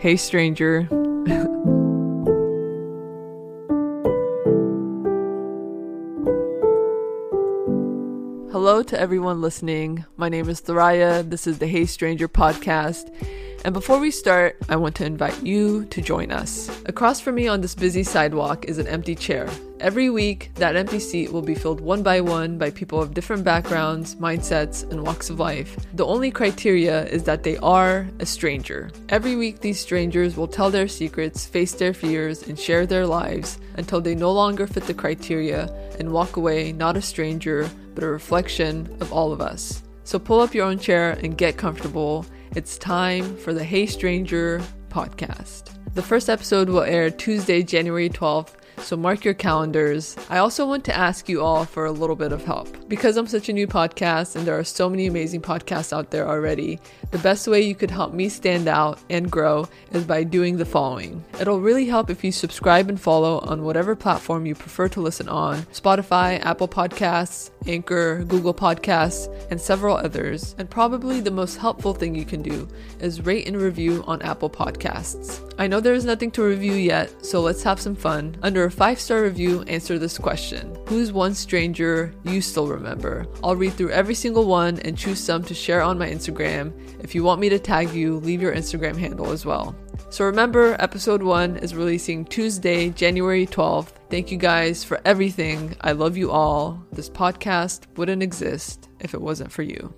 Hey, stranger. Hello to everyone listening. My name is Tharaya. This is the Hey Stranger Podcast. And before we start, I want to invite you to join us. Across from me on this busy sidewalk is an empty chair. Every week, that empty seat will be filled one by people of different backgrounds, mindsets, and walks of life. The only criteria is that they are a stranger. Every week, these strangers will tell their secrets, face their fears, and share their lives until they no longer fit the criteria and walk away not a stranger, but a reflection of all of us. So pull up your own chair and get comfortable. It's time for the Hey Stranger Podcast. The first episode will air Tuesday, January 12th, so mark your calendars. I also want to ask you all for a little bit of help. Because I'm such a new podcast and there are so many amazing podcasts out there already, the best way you could help me stand out and grow is by doing the following. It'll really help if you subscribe and follow on whatever platform you prefer to listen on: Spotify, Apple Podcasts, Anchor, Google Podcasts, and several others. And probably the most helpful thing you can do is rate and review on Apple Podcasts. I know there is nothing to review yet, so let's have some fun. Under a 5-star review, answer this question: who's one stranger you still remember? I'll read through every single one and choose some to share on my Instagram. If you want me to tag you, leave your Instagram handle as well. So remember, episode 1 is releasing Tuesday, January 12th. Thank you guys for everything. I love you all. This podcast wouldn't exist if it wasn't for you.